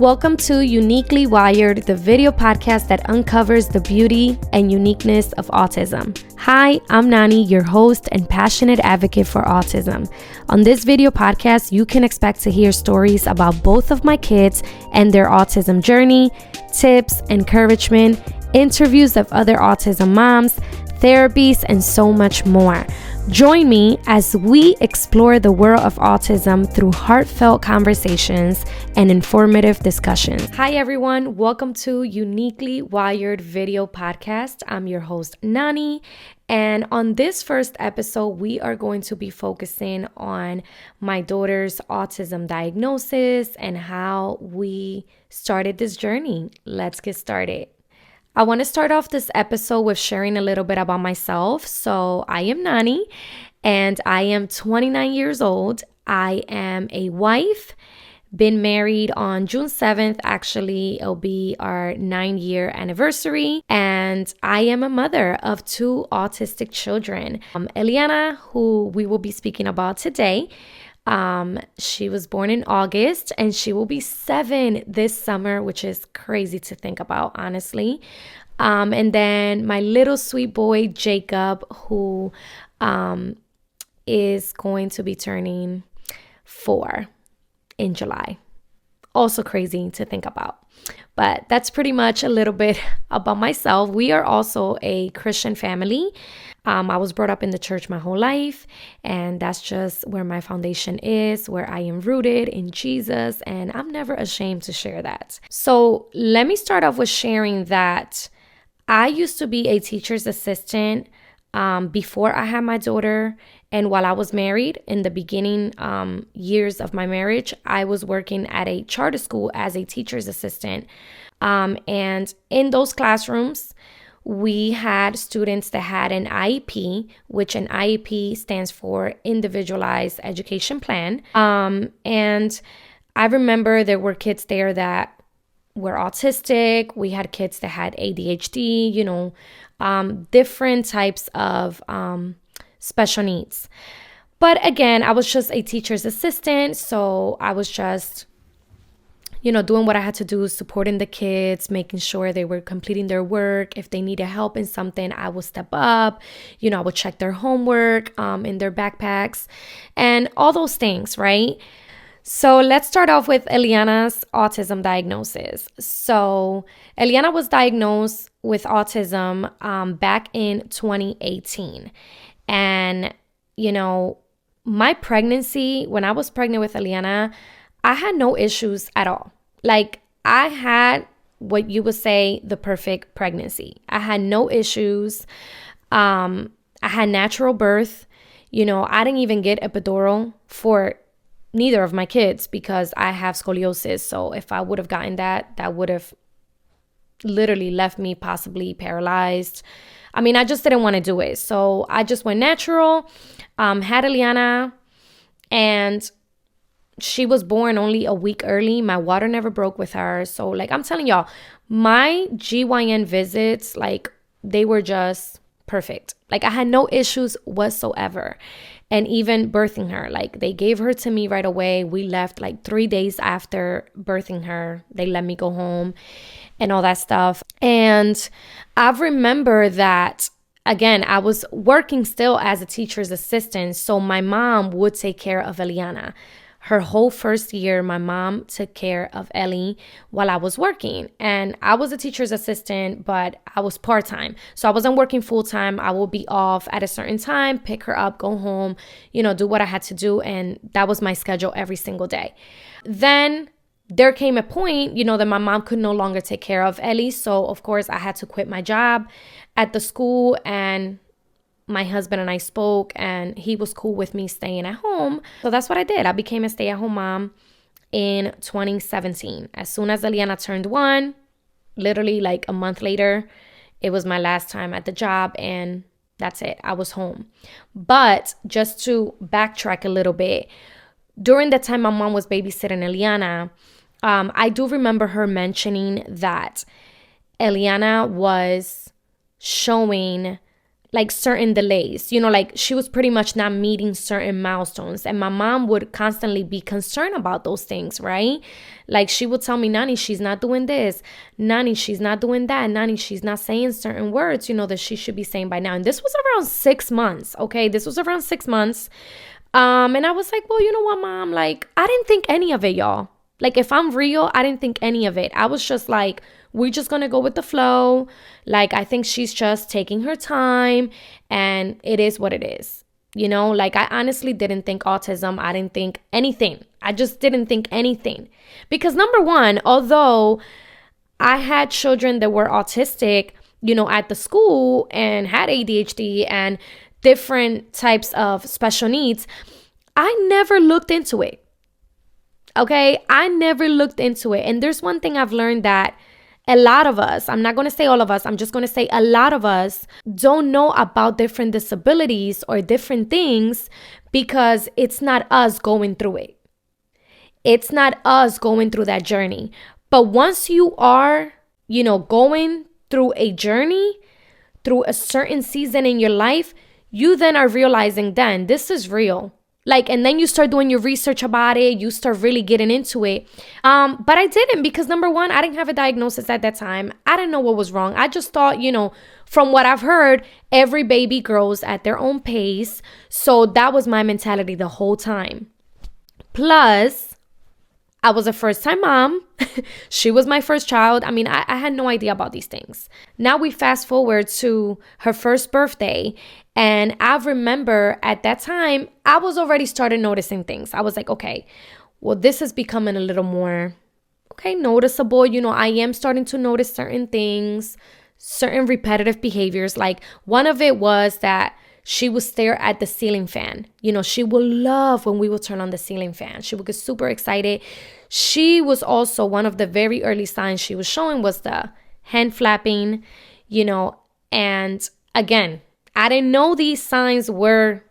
Welcome to Uniquely Wired, the video podcast that uncovers the beauty and uniqueness of autism. Hi, I'm Nani, your host and passionate advocate for autism. On this video podcast, you can expect to hear stories about both of my kids and their autism journey, tips, encouragement, interviews of other autism moms, therapies, and so much more. Join me as we explore the world of autism through heartfelt conversations and informative discussions. Hi everyone, welcome to Uniquely Wired Video Podcast. I'm your host, Nani, and on this first episode, we are going to be focusing on my daughter's autism diagnosis and how we started this journey. Let's get started. I want to start off this episode with sharing a little bit about myself. So I am Nani, and I am 29 years old. I am a wife, been married on June 7th. Actually, it'll be our 9-year anniversary. And I am a mother of 2 autistic children. Eliana, who we will be speaking about today, she was born in August, and she will be 7 this summer, which is crazy to think about, honestly. And then my little sweet boy, Jacob, who is going to be turning 4 in July. Also crazy to think about. But that's pretty much a little bit about myself. We are also a Christian family. I was brought up in the church my whole life, and that's just where my foundation is, where I am rooted in Jesus, and I'm never ashamed to share that. So let me start off with sharing that I used to be a teacher's assistant before I had my daughter, and while I was married. In the beginning years of my marriage, I was working at a charter school as a teacher's assistant, and in those classrooms, we had students that had an IEP, which an IEP stands for Individualized Education Plan. And I remember there were kids there that were autistic. We had kids that had ADHD, different types of special needs. But again, I was just a teacher's assistant, so I was just doing what I had to do, supporting the kids, making sure they were completing their work. If they needed help in something, I would step up. I would check their homework in their backpacks and all those things, right? So let's start off with Eliana's autism diagnosis. So Eliana was diagnosed with autism back in 2018. And, my pregnancy, when I was pregnant with Eliana, I had no issues at all. Like, I had what you would say the perfect pregnancy. I had no issues. I had natural birth. I didn't even get epidural for neither of my kids because I have scoliosis. So if I would have gotten that, that would have literally left me possibly paralyzed. I just didn't want to do it. So I just went natural, had Eliana, and she was born only a week early. My water never broke with her. So, I'm telling y'all, my GYN visits, they were just perfect. I had no issues whatsoever. And even birthing her, they gave her to me right away. We left 3 days after birthing her. They let me go home and all that stuff. And I remember that, again, I was working still as a teacher's assistant. So my mom would take care of Eliana. Her whole first year, my mom took care of Ellie while I was working. And I was a teacher's assistant, but I was part-time. So I wasn't working full-time. I would be off at a certain time, pick her up, go home, do what I had to do. And that was my schedule every single day. Then there came a point, that my mom could no longer take care of Ellie. So, of course, I had to quit my job at the school. And my husband and I spoke, and he was cool with me staying at home. So that's what I did. I became a stay-at-home mom in 2017. As soon as Eliana turned 1, literally a month later, it was my last time at the job, and that's it. I was home. But just to backtrack a little bit, during the time my mom was babysitting Eliana, I do remember her mentioning that Eliana was showing like certain delays, you know, like she was pretty much not meeting certain milestones. And my mom would constantly be concerned about those things, right? Like she would tell me, Nani, she's not doing this. Nani, she's not doing that. Nani, she's not saying certain words, you know, that she should be saying by now. And this was around 6 months, okay? This was around 6 months. And I was like, well, you know what, Mom? Like, I didn't think any of it, y'all. Like, if I'm real, I didn't think any of it. I was just like, we're just going to go with the flow. Like, I think she's just taking her time and it is what it is. You know, like I honestly didn't think autism. I didn't think anything. I just didn't think anything. Because number one, although I had children that were autistic, you know, at the school and had ADHD and different types of special needs, I never looked into it. Okay? I never looked into it. And there's one thing I've learned that a lot of us, I'm not going to say all of us, I'm just going to say a lot of us don't know about different disabilities or different things because it's not us going through it. It's not us going through that journey. But once you are, you know, going through a journey, through a certain season in your life, you then are realizing then this is real. Like, and then you start doing your research about it. You start really getting into it. But I didn't because number one, I didn't have a diagnosis at that time. I didn't know what was wrong. I just thought, you know, from what I've heard, every baby grows at their own pace. So that was my mentality the whole time. Plus, I was a first-time mom. She was my first child. I mean, I had no idea about these things. Now we fast forward to her first birthday. And I remember at that time, I was already started noticing things. I was like, okay, well, this is becoming a little more, okay, noticeable. You know, I am starting to notice certain things, certain repetitive behaviors. Like one of it was that she would stare at the ceiling fan. You know, she would love when we would turn on the ceiling fan. She would get super excited. She was also one of the very early signs she was showing was the hand flapping, you know. And again, I didn't know these signs were,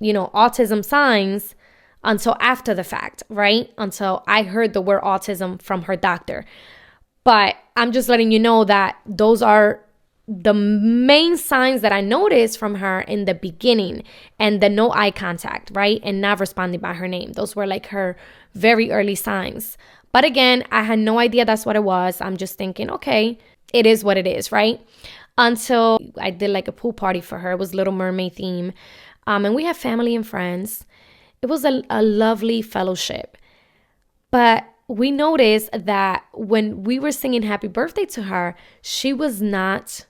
you know, autism signs until after the fact, right? Until I heard the word autism from her doctor. But I'm just letting you know that those are the main signs that I noticed from her in the beginning, and the no eye contact, right? And not responding by her name. Those were like her very early signs. But again, I had no idea that's what it was. I'm just thinking, okay, it is what it is, right? Until I did like a pool party for her. It was Little Mermaid theme. And we had family and friends. It was a lovely fellowship. But we noticed that when we were singing happy birthday to her, she was not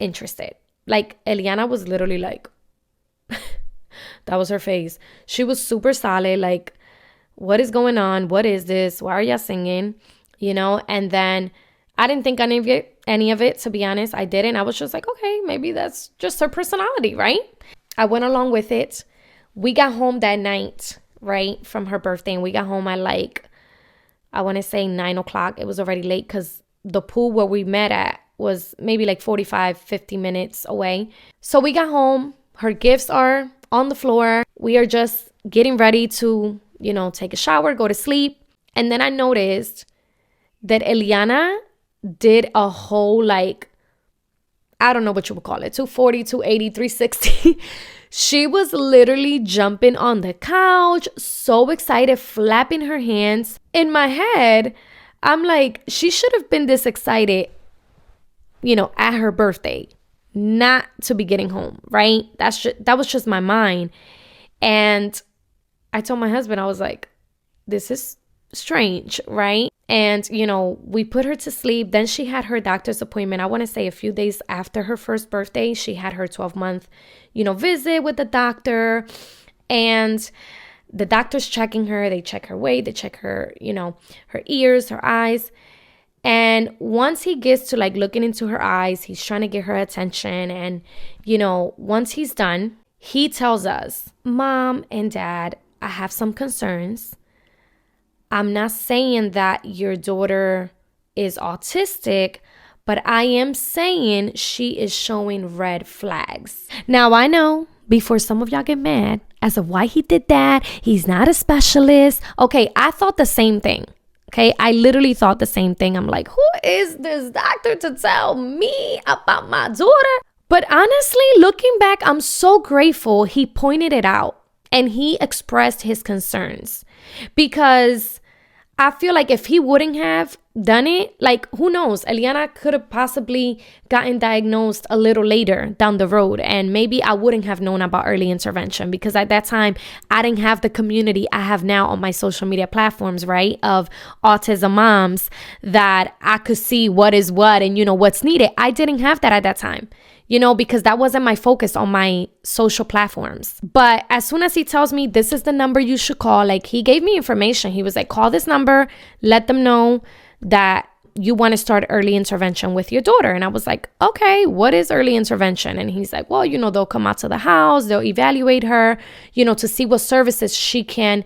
interested. Like Eliana was literally like, that was her face. She was super solid. Like, what is going on? What is this? Why are y'all singing? You know, and then I didn't think any of it, to be honest. I didn't. I was just like, okay, maybe that's just her personality, right? I went along with it. We got home that night, right, from her birthday. And we got home at like, I want to say 9 o'clock. It was already late because the pool where we met at was maybe like 45, 50 minutes away. So we got home. Her gifts are on the floor. We are just getting ready to, you know, take a shower, go to sleep. And then I noticed that Eliana did a whole, like, I don't know what you would call it, 240, 280, 360. She was literally jumping on the couch, so excited, flapping her hands. In my head, I'm like, she should have been this excited, you know, at her birthday, not to be getting home, right? That was just my mind. And I told my husband, I was like, this is strange, right? And, you know, we put her to sleep. Then she had her doctor's appointment. I want to say a few days after her first birthday, she had her 12-month, you know, visit with the doctor. And the doctor's checking her. They check her weight. They check her, you know, her ears, her eyes. And once he gets to, like, looking into her eyes, he's trying to get her attention. And, you know, once he's done, he tells us, Mom and Dad, I have some concerns. I'm not saying that your daughter is autistic, but I am saying she is showing red flags. Now, I know before some of y'all get mad as to why he did that, he's not a specialist. Okay, I thought the same thing. Okay, I literally thought the same thing. I'm like, who is this doctor to tell me about my daughter? But honestly, looking back, I'm so grateful he pointed it out and he expressed his concerns, because I feel like if he wouldn't have done it, like, who knows, Eliana could have possibly gotten diagnosed a little later down the road, and maybe I wouldn't have known about early intervention, because at that time I didn't have the community I have now on my social media platforms, right, of autism moms that I could see what is what and, you know, what's needed. I didn't have that at that time, you know, because that wasn't my focus on my social platforms. But as soon as he tells me this is the number you should call, like, he gave me information. He was like, call this number, let them know that you want to start early intervention with your daughter. And I was like, okay, what is early intervention? And he's like, well, you know, they'll come out to the house, they'll evaluate her, you know, to see what services she can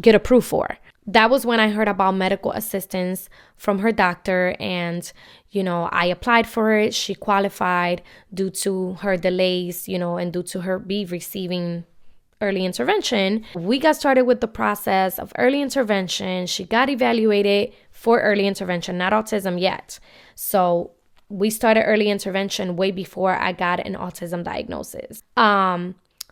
get approved for. That was when I heard about medical assistance from her doctor, and, you know, I applied for it. She qualified due to her delays, you know, and due to her be receiving early intervention. We got started with the process of early intervention. She got evaluated for early intervention, not autism yet. So we started early intervention way before I got an autism diagnosis.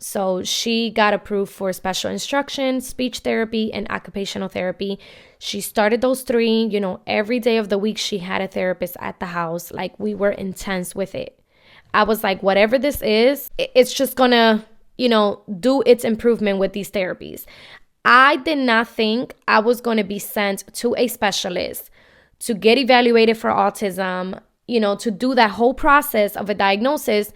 So she got approved for special instruction, speech therapy, and occupational therapy. She started those three, you know, every day of the week she had a therapist at the house. Like, we were intense with it. I was like, whatever this is, it's just gonna, you know, do its improvement with these therapies. I did not think I was gonna be sent to a specialist to get evaluated for autism, you know, to do that whole process of a diagnosis.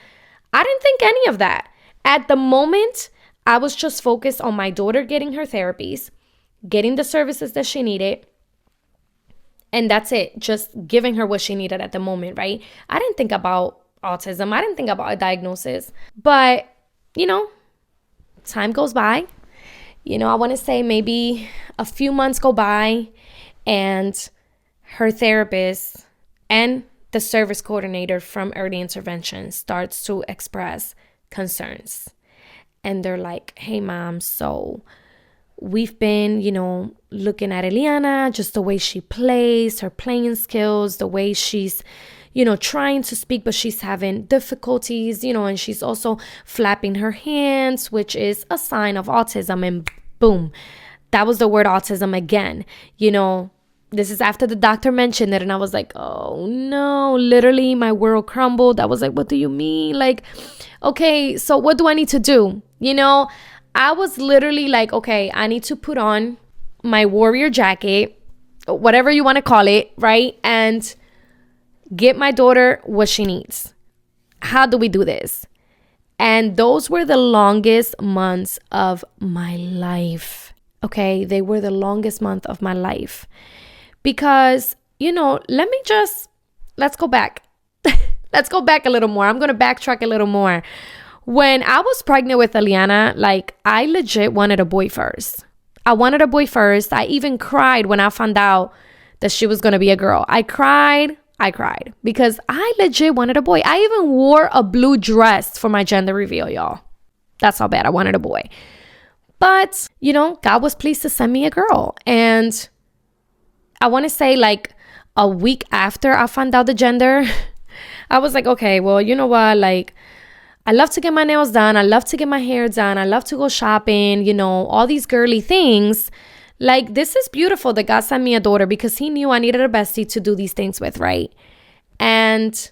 I didn't think any of that. At the moment, I was just focused on my daughter getting her therapies, getting the services that she needed, and that's it. Just giving her what she needed at the moment, right? I didn't think about autism. I didn't think about a diagnosis. But, you know, time goes by. You know, I want to say maybe a few months go by, and her therapist and the service coordinator from early intervention starts to express concerns. And they're like, hey mom, so we've been, you know, looking at Eliana, just the way she plays, her playing skills, the way she's, you know, trying to speak, but she's having difficulties, you know, and she's also flapping her hands, which is a sign of autism. And boom, that was the word autism again. You know, this is after the doctor mentioned it, and I was like, oh no, literally my world crumbled. I was like, what do you mean? Like, okay, so what do I need to do? You know, I was literally like, okay, I need to put on my warrior jacket, whatever you want to call it, right? And get my daughter what she needs. How do we do this? And those were the longest months of my life. Okay, they were the longest month of my life. Because, you know, let's go back. Let's go back a little more. I'm going to backtrack a little more. When I was pregnant with Eliana, like, I legit wanted a boy first. I wanted a boy first. I even cried when I found out that she was going to be a girl. I cried because I legit wanted a boy. I even wore a blue dress for my gender reveal, y'all. That's how bad I wanted a boy. But, you know, God was pleased to send me a girl. And I want to say, like, a week after I found out the gender, I was like, okay, well, you know what? Like, I love to get my nails done. I love to get my hair done. I love to go shopping, you know, all these girly things. Like, this is beautiful that God sent me a daughter, because he knew I needed a bestie to do these things with, right? And,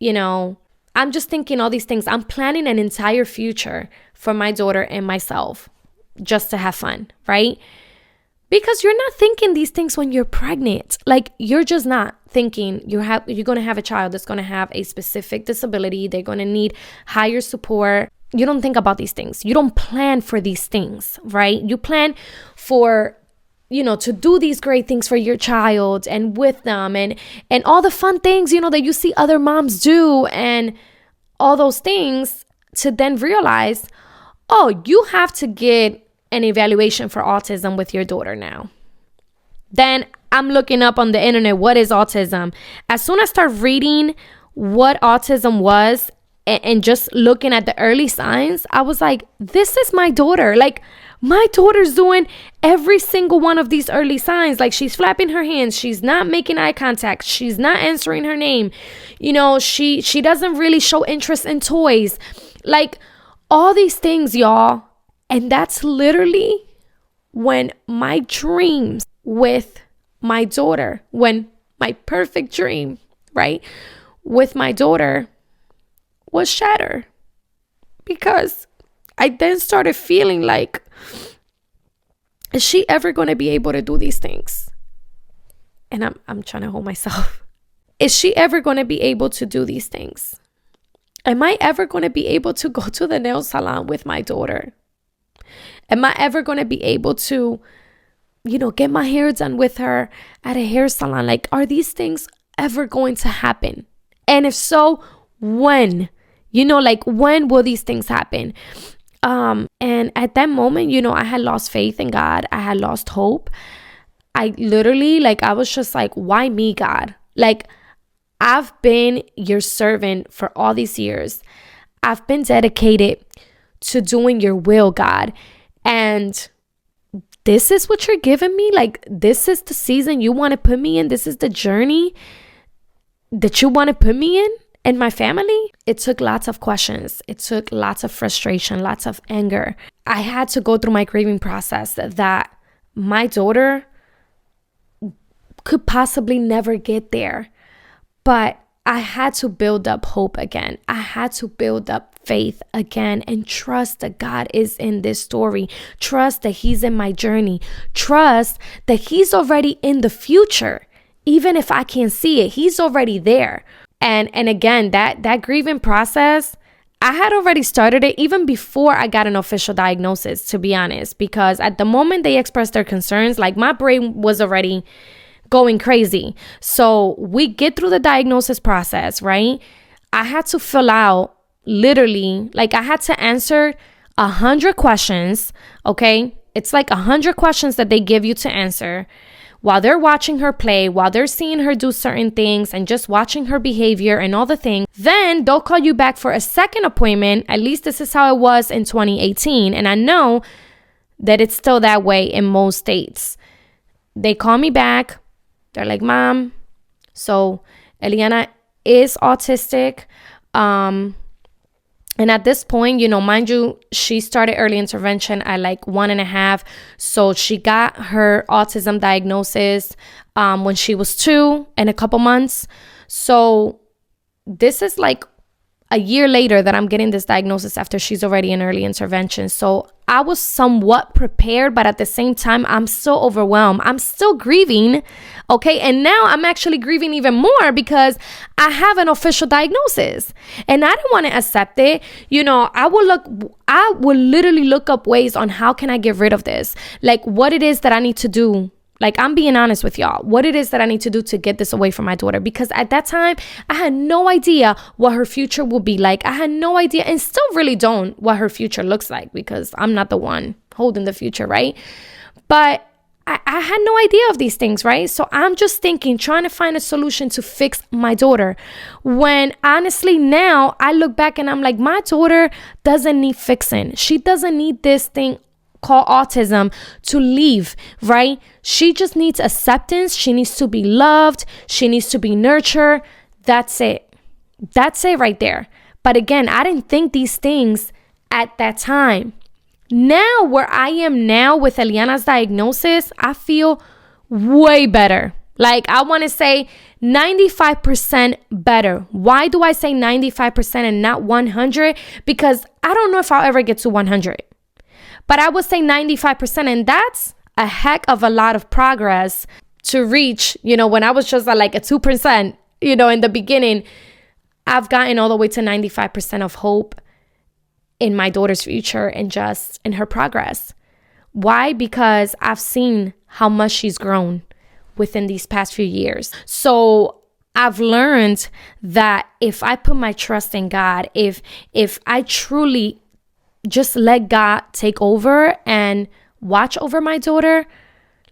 you know, I'm just thinking all these things. I'm planning an entire future for my daughter and myself just to have fun, right? Because you're not thinking these things when you're pregnant. Like, you're just not thinking you're going to have a child that's going to have a specific disability. They're going to need higher support. You don't think about these things. You don't plan for these things, right? You plan for, you know, to do these great things for your child and with them, and all the fun things, you know, that you see other moms do and all those things, to then realize, oh, you have to get an evaluation for autism with your daughter now. Then I'm looking up on the internet, what is autism? As soon as I start reading what autism was and just looking at the early signs, I was like, this is my daughter. Like, My daughter's doing every single one of these early signs. Like, she's flapping her hands. She's not making eye contact. She's not answering her name. You know, she doesn't really show interest in toys. Like, all these things, y'all. And that's literally when my dreams with my daughter, when my perfect dream, right, with my daughter was shattered. Because I then started feeling like, is she ever going to be able to do these things? And I'm trying to hold myself. Is she ever going to be able to do these things? Am I ever going to be able to go to the nail salon with my daughter? Am I ever going to be able to, you know, get my hair done with her at a hair salon? Like, are these things ever going to happen? And if so, when? You know, like, when will these things happen? And at that moment, you know, I had lost faith in God. I had lost hope. I literally, like, I was just like, why me, God? Like, I've been your servant for all these years. I've been dedicated to doing your will, God. And this is what you're giving me? Like, this is the season you want to put me in? This is the journey that you want to put me in? And my family? It took lots of questions. It took lots of frustration, lots of anger. I had to go through my grieving process that my daughter could possibly never get there. But I had to build up hope again. I had to build up faith again and trust that God is in this story. Trust that He's in my journey. Trust that He's already in the future. Even if I can't see it, He's already there. And again, that grieving process, I had already started it even before I got an official diagnosis, to be honest, because at the moment they expressed their concerns, like, my brain was already going crazy. So we get through the diagnosis process, right? I had to fill out literally, like, I had to answer 100 questions, okay? It's like 100 questions that they give you to answer. While they're watching her play, while they're seeing her do certain things and just watching her behavior and all the things, then they'll call you back for a second appointment. At least this is how it was in 2018. And I know that it's still that way in most states. They call me back. They're like, Mom, so Eliana is autistic. And at this point, you know, mind you, she started early intervention at like 1.5. So she got her autism diagnosis when she was 2 in a couple months. So this is like a year later that I'm getting this diagnosis after she's already in early intervention. So I was somewhat prepared, but at the same time, I'm so overwhelmed. I'm still grieving, okay? And now I'm actually grieving even more because I have an official diagnosis and I don't want to accept it. You know, I will literally look up ways on how can I get rid of this? Like, what it is that I need to do. Like, I'm being honest with y'all, what it is that I need to do to get this away from my daughter. Because at that time, I had no idea what her future will be like. I had no idea, and still really don't, what her future looks like, because I'm not the one holding the future, right? But I had no idea of these things, right? So I'm just thinking, trying to find a solution to fix my daughter. When honestly, now I look back and I'm like, my daughter doesn't need fixing. She doesn't need this thing call autism to leave, right? She just needs acceptance. She needs to be loved. She needs to be nurtured. That's it. That's it right there. But again, I didn't think these things at that time. Now, where I am now with Eliana's diagnosis, I feel way better. Like, I want to say 95% better. Why do I say 95% and not 100? Because I don't know if I'll ever get to 100. But I would say 95%, and that's a heck of a lot of progress to reach. You know, when I was just at like a 2%, you know, in the beginning, I've gotten all the way to 95% of hope in my daughter's future and just in her progress. Why? Because I've seen how much she's grown within these past few years. So I've learned that if I put my trust in God, if I truly just let God take over and watch over my daughter,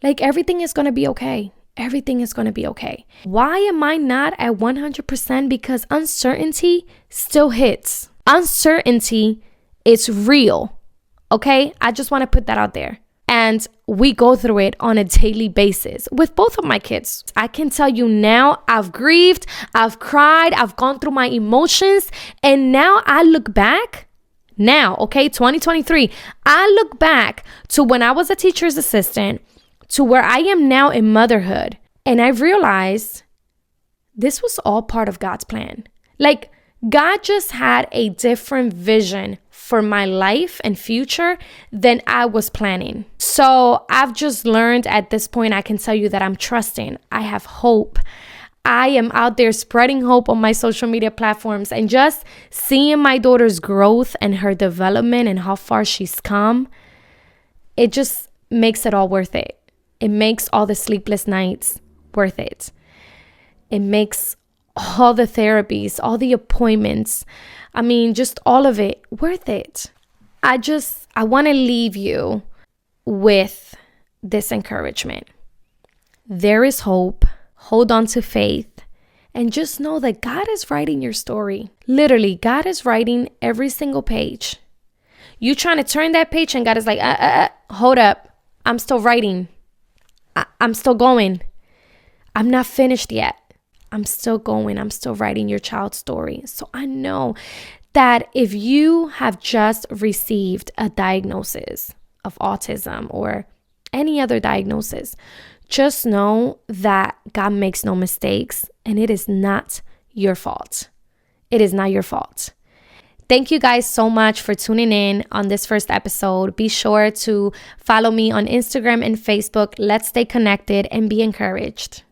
like, everything is going to be okay. Everything is going to be okay. Why am I not at 100%? Because uncertainty still hits. Uncertainty is real. okay? I just want to put that out there. And we go through it on a daily basis with both of my kids. I can tell you now, I've grieved, I've cried, I've gone through my emotions. And now I look back, now, okay, 2023, I look back to when I was a teacher's assistant to where I am now in motherhood. And I realized this was all part of God's plan. Like, God just had a different vision for my life and future than I was planning. So I've just learned at this point, I can tell you that I'm trusting. I have hope. I am out there spreading hope on my social media platforms and just seeing my daughter's growth and her development and how far she's come. It just makes it all worth it. It makes all the sleepless nights worth it. It makes all the therapies, all the appointments, I mean, just all of it worth it. I want to leave you with this encouragement. There is hope. Hold on to faith and just know that God is writing your story. Literally, God is writing every single page. You trying to turn that page and God is like, hold up. I'm still writing. I'm still going. I'm not finished yet. I'm still going. I'm still writing your child's story. So I know that if you have just received a diagnosis of autism or any other diagnosis, just know that God makes no mistakes and it is not your fault. It is not your fault. Thank you guys so much for tuning in on this first episode. Be sure to follow me on Instagram and Facebook. Let's stay connected and be encouraged.